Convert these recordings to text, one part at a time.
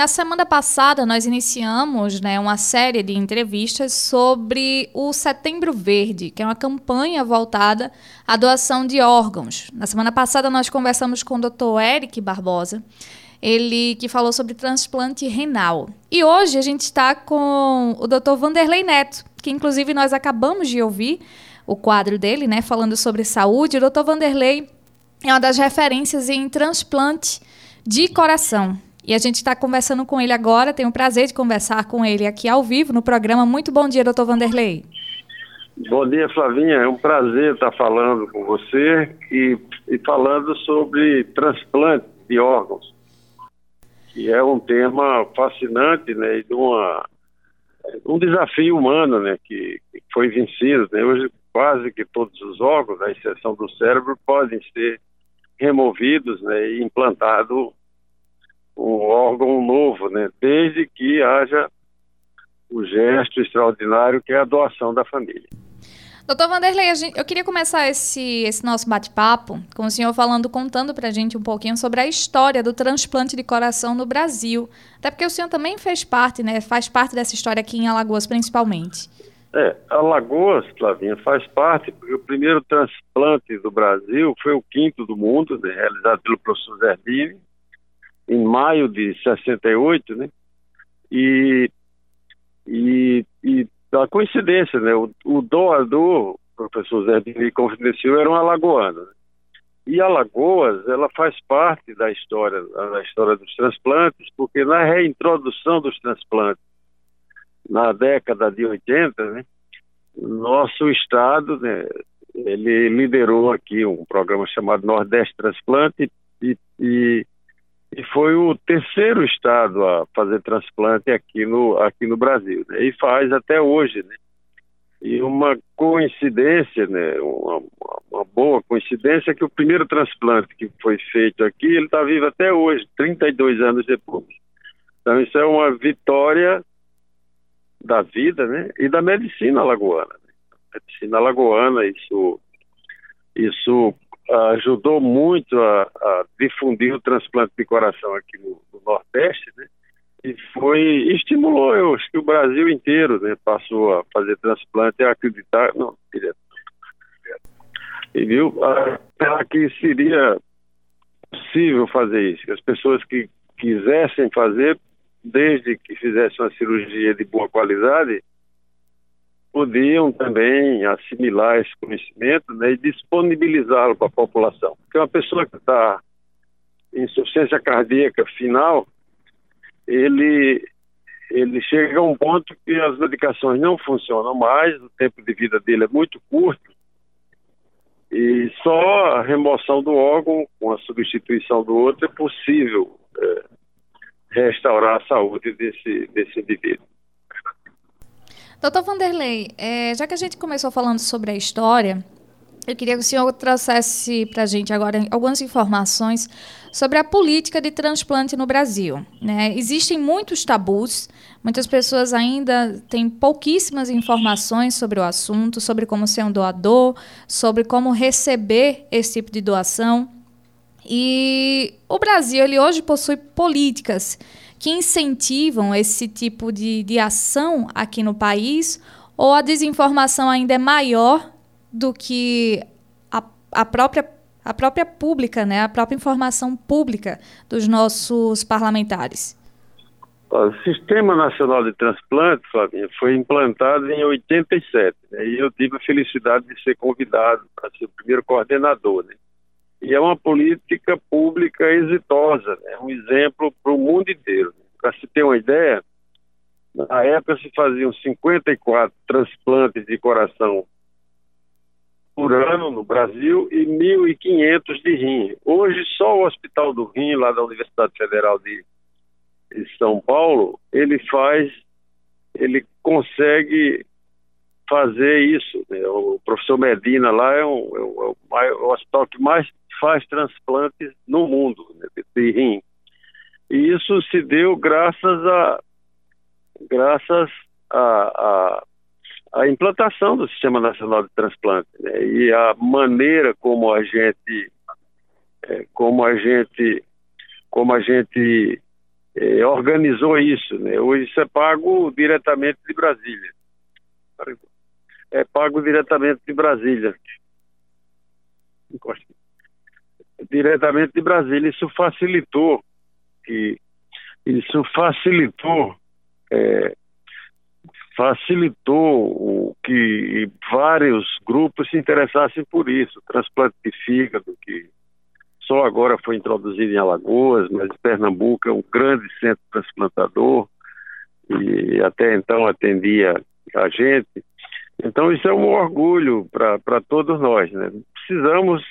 Na semana passada, nós iniciamos, né, uma série de entrevistas sobre o Setembro Verde, que é uma campanha voltada à doação de órgãos. Na semana passada, nós conversamos com o Dr. Eric Barbosa, ele que falou sobre transplante renal. E hoje a gente está com o Dr. Vanderlei Neto, que inclusive nós acabamos de ouvir o quadro dele, né, falando sobre saúde. O Dr. Vanderlei é uma das referências em transplante de coração. E a gente está conversando com ele agora, tenho o prazer de conversar com ele aqui ao vivo no programa. Muito bom dia, Dr. Vanderlei. Bom dia, Flavinha. É um prazer estar falando com você e falando sobre transplante de órgãos, que é um tema fascinante, né, e de um desafio humano, né, que foi vencido. Né? Hoje, quase que todos os órgãos, à exceção do cérebro, podem ser removidos, né, e implantado um órgão novo, né, desde que haja o gesto extraordinário que é a doação da família. Doutor Vanderlei, eu queria começar esse nosso bate-papo com o senhor contando para a gente um pouquinho sobre a história do transplante de coração no Brasil, até porque o senhor também fez parte, né, faz parte dessa história aqui em Alagoas, principalmente. Alagoas, Flavinha, faz parte, porque o primeiro transplante do Brasil foi o 5º do mundo, né, realizado pelo professor Zerbini, em maio de 68, né? E a coincidência, né? O doador, o professor Zé de Confidenciou, era um alagoano. Né? E Alagoas, ela faz parte da história dos transplantes, porque na reintrodução dos transplantes, na década de 80, né? Nosso estado, né? Ele liderou aqui um programa chamado Nordeste Transplante e foi o terceiro estado a fazer transplante aqui no Brasil, né? E faz até hoje, né? E uma coincidência, né? Uma boa coincidência é que o primeiro transplante que foi feito aqui, ele está vivo até hoje, 32 anos depois. Então isso é uma vitória da vida, né? E da medicina alagoana, né? A medicina alagoana, isso ajudou muito a difundir o transplante de coração aqui no Nordeste, né? E estimulou, eu acho que o Brasil inteiro, né? Passou a fazer transplante e acreditar, não, direto. E viu que seria possível fazer isso, que as pessoas que quisessem fazer, desde que fizessem uma cirurgia de boa qualidade, podiam também assimilar esse conhecimento, né, e disponibilizá-lo para a população. Porque uma pessoa que está em insuficiência cardíaca final, ele chega a um ponto que as medicações não funcionam mais, o tempo de vida dele é muito curto, e só a remoção do órgão com a substituição do outro é possível restaurar a saúde desse indivíduo. Doutor Vanderlei, já que a gente começou falando sobre a história, eu queria que o senhor trouxesse para a gente agora algumas informações sobre a política de transplante no Brasil, né? Existem muitos tabus, muitas pessoas ainda têm pouquíssimas informações sobre o assunto, sobre como ser um doador, sobre como receber esse tipo de doação. E o Brasil, ele hoje possui políticas que incentivam esse tipo de ação aqui no país, ou a desinformação ainda é maior do que a própria pública, né? A própria informação pública dos nossos parlamentares? O Sistema Nacional de Transplante, Flavinha, foi implantado em 87, né? E eu tive a felicidade de ser convidado para ser o primeiro coordenador, né? E é uma política pública exitosa, é, né? Um exemplo para o mundo inteiro. Para se ter uma ideia, na época se faziam 54 transplantes de coração por ano no Brasil e 1.500 de rim. Hoje só o Hospital do Rim, lá da Universidade Federal de São Paulo, ele consegue fazer isso, né? O professor Medina lá é o hospital que mais faz transplantes no mundo, né, de rim. E isso se deu graças à implantação do Sistema Nacional de Transplante, né, e a maneira como a gente organizou isso, né? Hoje isso é pago diretamente de Brasília. É pago diretamente de Brasília. Diretamente de Brasília. Isso facilitou que vários grupos se interessassem por isso. Transplante de fígado, que só agora foi introduzido em Alagoas, mas Pernambuco é um grande centro transplantador e até então atendia a gente. Então isso é um orgulho para todos nós, né? Precisamos,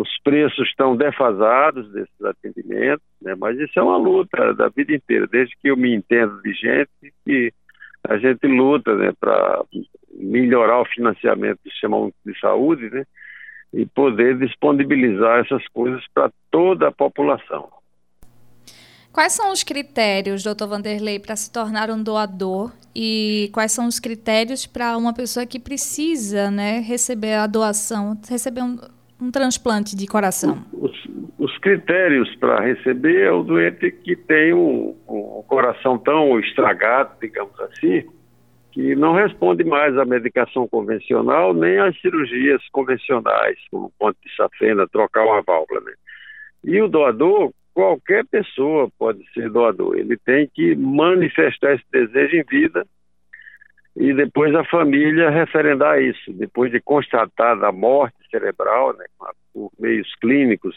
os preços estão defasados desses atendimentos, né? Mas isso é uma luta da vida inteira, desde que eu me entendo de gente, que a gente luta, né, para melhorar o financiamento do sistema de saúde, né, e poder disponibilizar essas coisas para toda a população. Quais são os critérios, doutor Vanderlei, para se tornar um doador? E quais são os critérios para uma pessoa que precisa, né, receber a doação, receber um transplante de coração? Os critérios para receber é o doente que tem um coração tão estragado, digamos assim, que não responde mais à medicação convencional nem às cirurgias convencionais, como ponte de safena, trocar uma válvula, né? E o doador, qualquer pessoa pode ser doador. Ele tem que manifestar esse desejo em vida e depois a família referendar isso. Depois de constatar a morte cerebral, né, por meios clínicos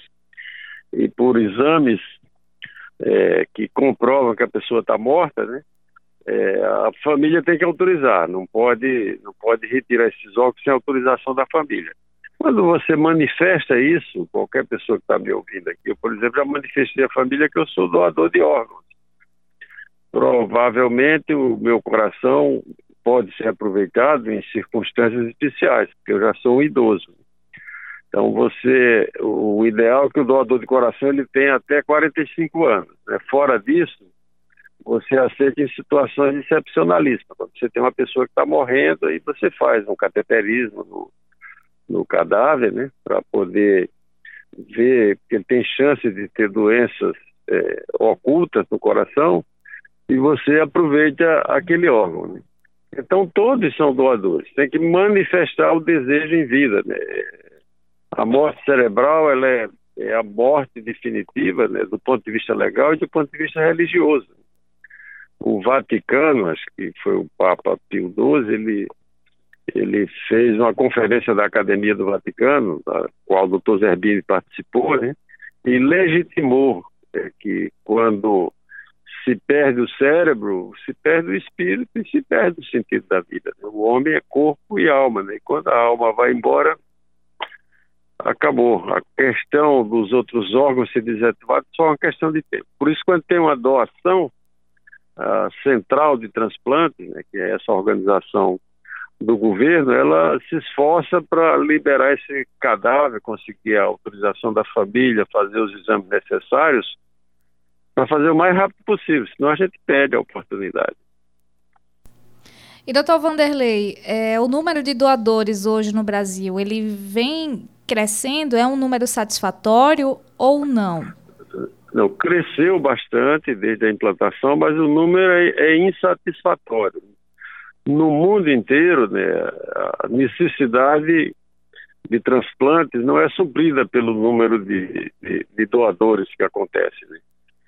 e por exames que comprovam que a pessoa está morta, né? A família tem que autorizar, não pode retirar esses órgãos sem autorização da família. Quando você manifesta isso, qualquer pessoa que está me ouvindo aqui, eu, por exemplo, já manifestei à família que eu sou doador de órgãos. Provavelmente o meu coração pode ser aproveitado em circunstâncias especiais, porque eu já sou um idoso. Então o ideal é que o doador de coração ele tenha até 45 anos, né? Fora disso, você aceita em situações excepcionalistas. Quando você tem uma pessoa que está morrendo, aí você faz um cateterismo no cadáver, né, para poder ver que ele tem chance de ter doenças ocultas no coração, e você aproveita aquele órgão, né? Então todos são doadores, tem que manifestar o desejo em vida, né? A morte cerebral ela é a morte definitiva, né, do ponto de vista legal e do ponto de vista religioso. O Vaticano, acho que foi o Papa Pio XII, ele fez uma conferência da Academia do Vaticano, da qual o Dr. Zerbini participou, né, e legitimou que quando se perde o cérebro, se perde o espírito e se perde o sentido da vida. O homem é corpo e alma, né? E quando a alma vai embora, acabou. A questão dos outros órgãos se desativados só é uma questão de tempo. Por isso, quando tem uma doação, a Central de Transplante, né, que é essa organização do governo, ela se esforça para liberar esse cadáver, conseguir a autorização da família, fazer os exames necessários, para fazer o mais rápido possível, senão a gente perde a oportunidade. E, doutor Vanderlei, o número de doadores hoje no Brasil, ele vem crescendo? É um número satisfatório ou não? Não, cresceu bastante desde a implantação, mas o número é insatisfatório. No mundo inteiro, né, a necessidade de transplantes não é suprida pelo número de doadores que acontece, né?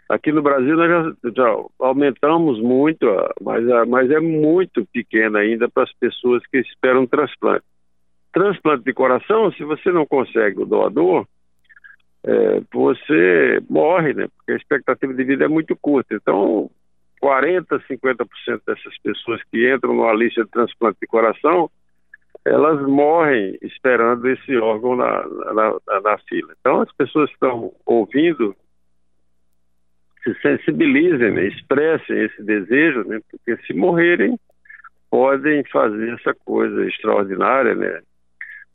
Aqui no Brasil nós já aumentamos muito, mas é muito pequena ainda para as pessoas que esperam transplante. Transplante de coração, se você não consegue o doador, você morre, né? Porque a expectativa de vida é muito curta. Então, 40%, 50% dessas pessoas que entram numa lista de transplante de coração, elas morrem esperando esse órgão na fila. Então, as pessoas que estão ouvindo, se sensibilizem, né? Expressem esse desejo, né? Porque se morrerem, podem fazer essa coisa extraordinária, né,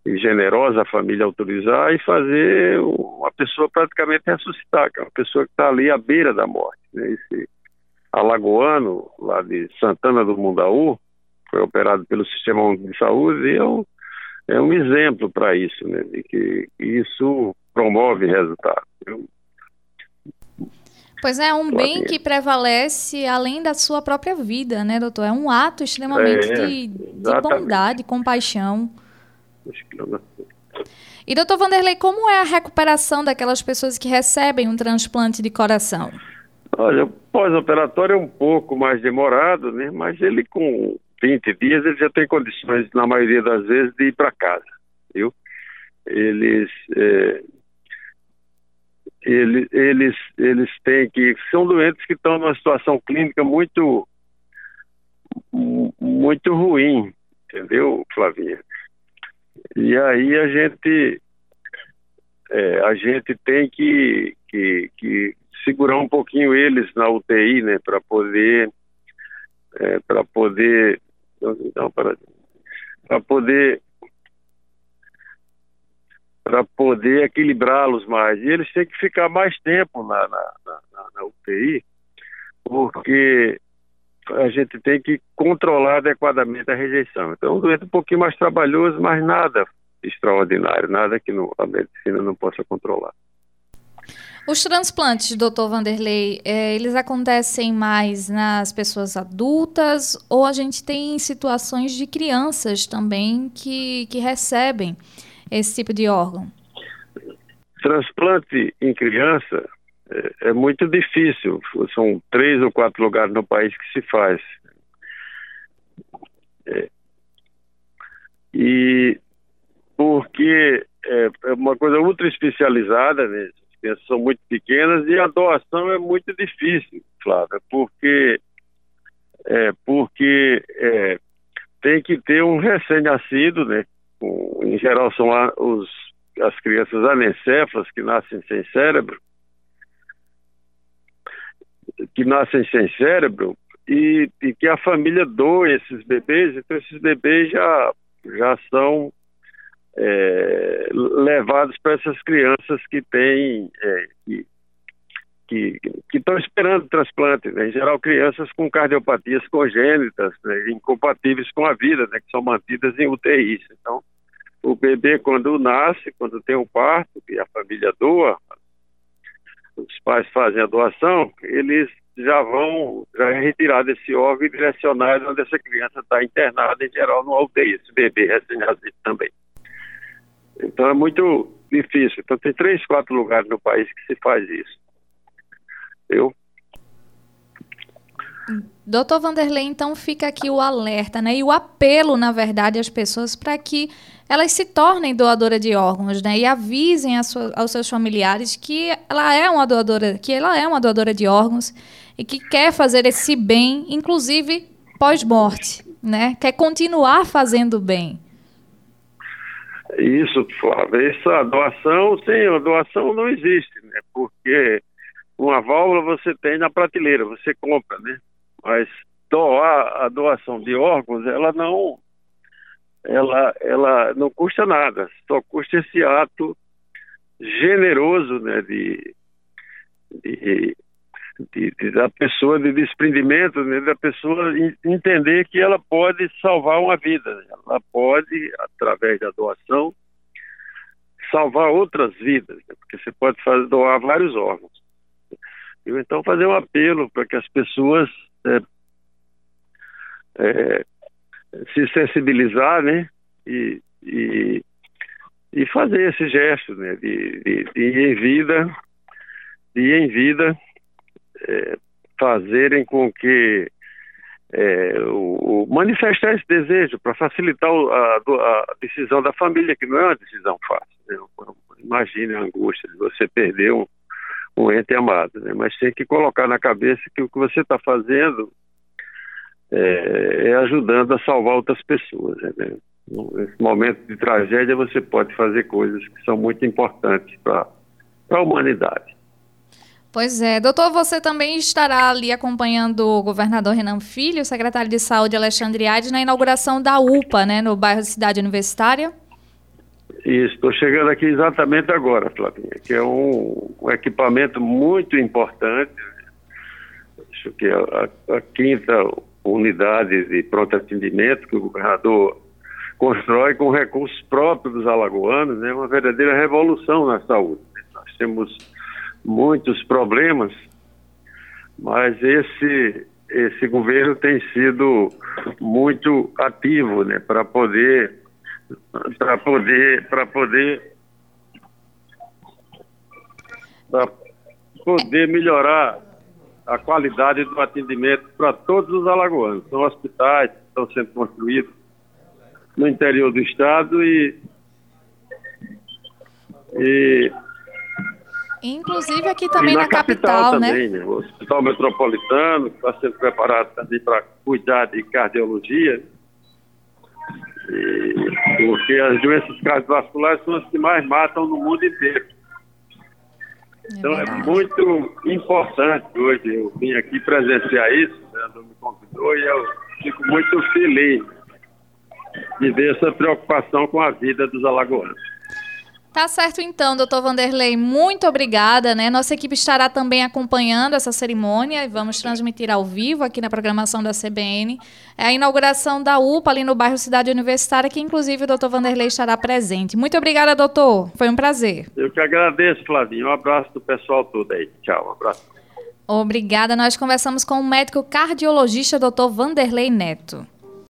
e generosa, a família autorizar, e fazer uma pessoa praticamente ressuscitar, que é uma pessoa que está ali à beira da morte, né? Esse alagoano, lá de Santana do Mundaú, foi operado pelo sistema de saúde, e é um exemplo para isso, né, de que isso promove resultado. Pois é, um bem que prevalece além da sua própria vida, né, doutor? É um ato extremamente de bondade, compaixão. E, doutor Vanderlei, como é a recuperação daquelas pessoas que recebem um transplante de coração? Olha, o pós-operatório é um pouco mais demorado, né? Mas ele com 20 dias ele já tem condições, na maioria das vezes, de ir para casa, viu? Eles têm que... São doentes que estão numa situação clínica muito ruim, entendeu, Flavinha? E aí a gente tem que segurar um pouquinho eles na UTI, né, para poder equilibrá-los mais. E eles têm que ficar mais tempo na UTI, porque a gente tem que controlar adequadamente a rejeição. Então, um doente um pouquinho mais trabalhoso, mas nada extraordinário, nada que a medicina não possa controlar. Os transplantes, doutor Vanderlei, eles acontecem mais nas pessoas adultas ou a gente tem situações de crianças também que recebem esse tipo de órgão? Transplante em criança é muito difícil. São 3 ou 4 lugares no país que se faz. E porque é uma coisa ultra especializada, né? As crianças são muito pequenas e a doação é muito difícil, Flávia, porque tem que ter um recém-nascido, né? Em geral são as crianças anencéfalas que nascem sem cérebro e que a família doa esses bebês. Então esses bebês já são levados para essas crianças que têm que estão esperando transplante, né? Em geral crianças com cardiopatias congênitas, né, incompatíveis com a vida, né, que são mantidas em UTIs. Então o bebê, quando nasce, quando tem um parto, que a família doa, os pais fazem a doação, eles já é retirado esse órgão e direcionado onde essa criança está internada, em geral no UTI, esse bebê recém-nascido também. Então é muito difícil. Então tem 3, 4 lugares no país que se faz isso. Doutor Vanderlei, então fica aqui o alerta, né? E o apelo, na verdade, às pessoas para que elas se tornem doadora de órgãos, né? E avisem aos seus familiares que ela é uma doadora de órgãos e que quer fazer esse bem, inclusive pós-morte, né? Quer continuar fazendo bem. Isso, Flávia. A doação não existe, né? Porque uma válvula você tem na prateleira, você compra, né? Mas a doação de órgãos, ela não custa nada, só custa esse ato generoso, né, da pessoa, de desprendimento, né, da pessoa entender que ela pode salvar uma vida, né? Ela pode, através da doação, salvar outras vidas, né? Porque você pode doar vários órgãos. Eu, então, fazer um apelo para que as pessoas se sensibilizar, né, e fazer esse gesto, né, de em vida fazerem com que manifestar esse desejo para facilitar a decisão da família, que não é uma decisão fácil, né? Imagine a angústia de você perder um ente amado, né? Mas tem que colocar na cabeça que o que você está fazendo é ajudando a salvar outras pessoas, né? Nesse momento de tragédia você pode fazer coisas que são muito importantes para a humanidade. Pois é, doutor, você também estará ali acompanhando o governador Renan Filho, o secretário de saúde Alexandre Ayde, na inauguração da UPA, né, no bairro Cidade Universitária? Isso, estou chegando aqui exatamente agora, Flavinha, que é um equipamento muito importante. Acho que a 5ª unidade de pronto atendimento que o governador constrói com recursos próprios dos alagoanos, né, é uma verdadeira revolução na saúde. Nós temos muitos problemas mas esse governo tem sido muito ativo, né, para poder melhorar a qualidade do atendimento para todos os alagoanos. São hospitais que estão sendo construídos no interior do estado e inclusive aqui também na capital, também, né? O Hospital Metropolitano está sendo preparado também para cuidar de cardiologia, porque as doenças cardiovasculares são as que mais matam no mundo inteiro. Então é muito importante hoje. Eu vim aqui presenciar isso, o Leandro me convidou, e eu fico muito feliz de ver essa preocupação com a vida dos alagoanos. Tá certo então, doutor Vanderlei, muito obrigada, né? Nossa equipe estará também acompanhando essa cerimônia e vamos transmitir ao vivo aqui na programação da CBN a inauguração da UPA ali no bairro Cidade Universitária, que inclusive o doutor Vanderlei estará presente. Muito obrigada, doutor, foi um prazer. Eu que agradeço, Flavinha, um abraço do pessoal todo aí, tchau, um abraço. Obrigada, nós conversamos com o médico cardiologista doutor Vanderlei Neto.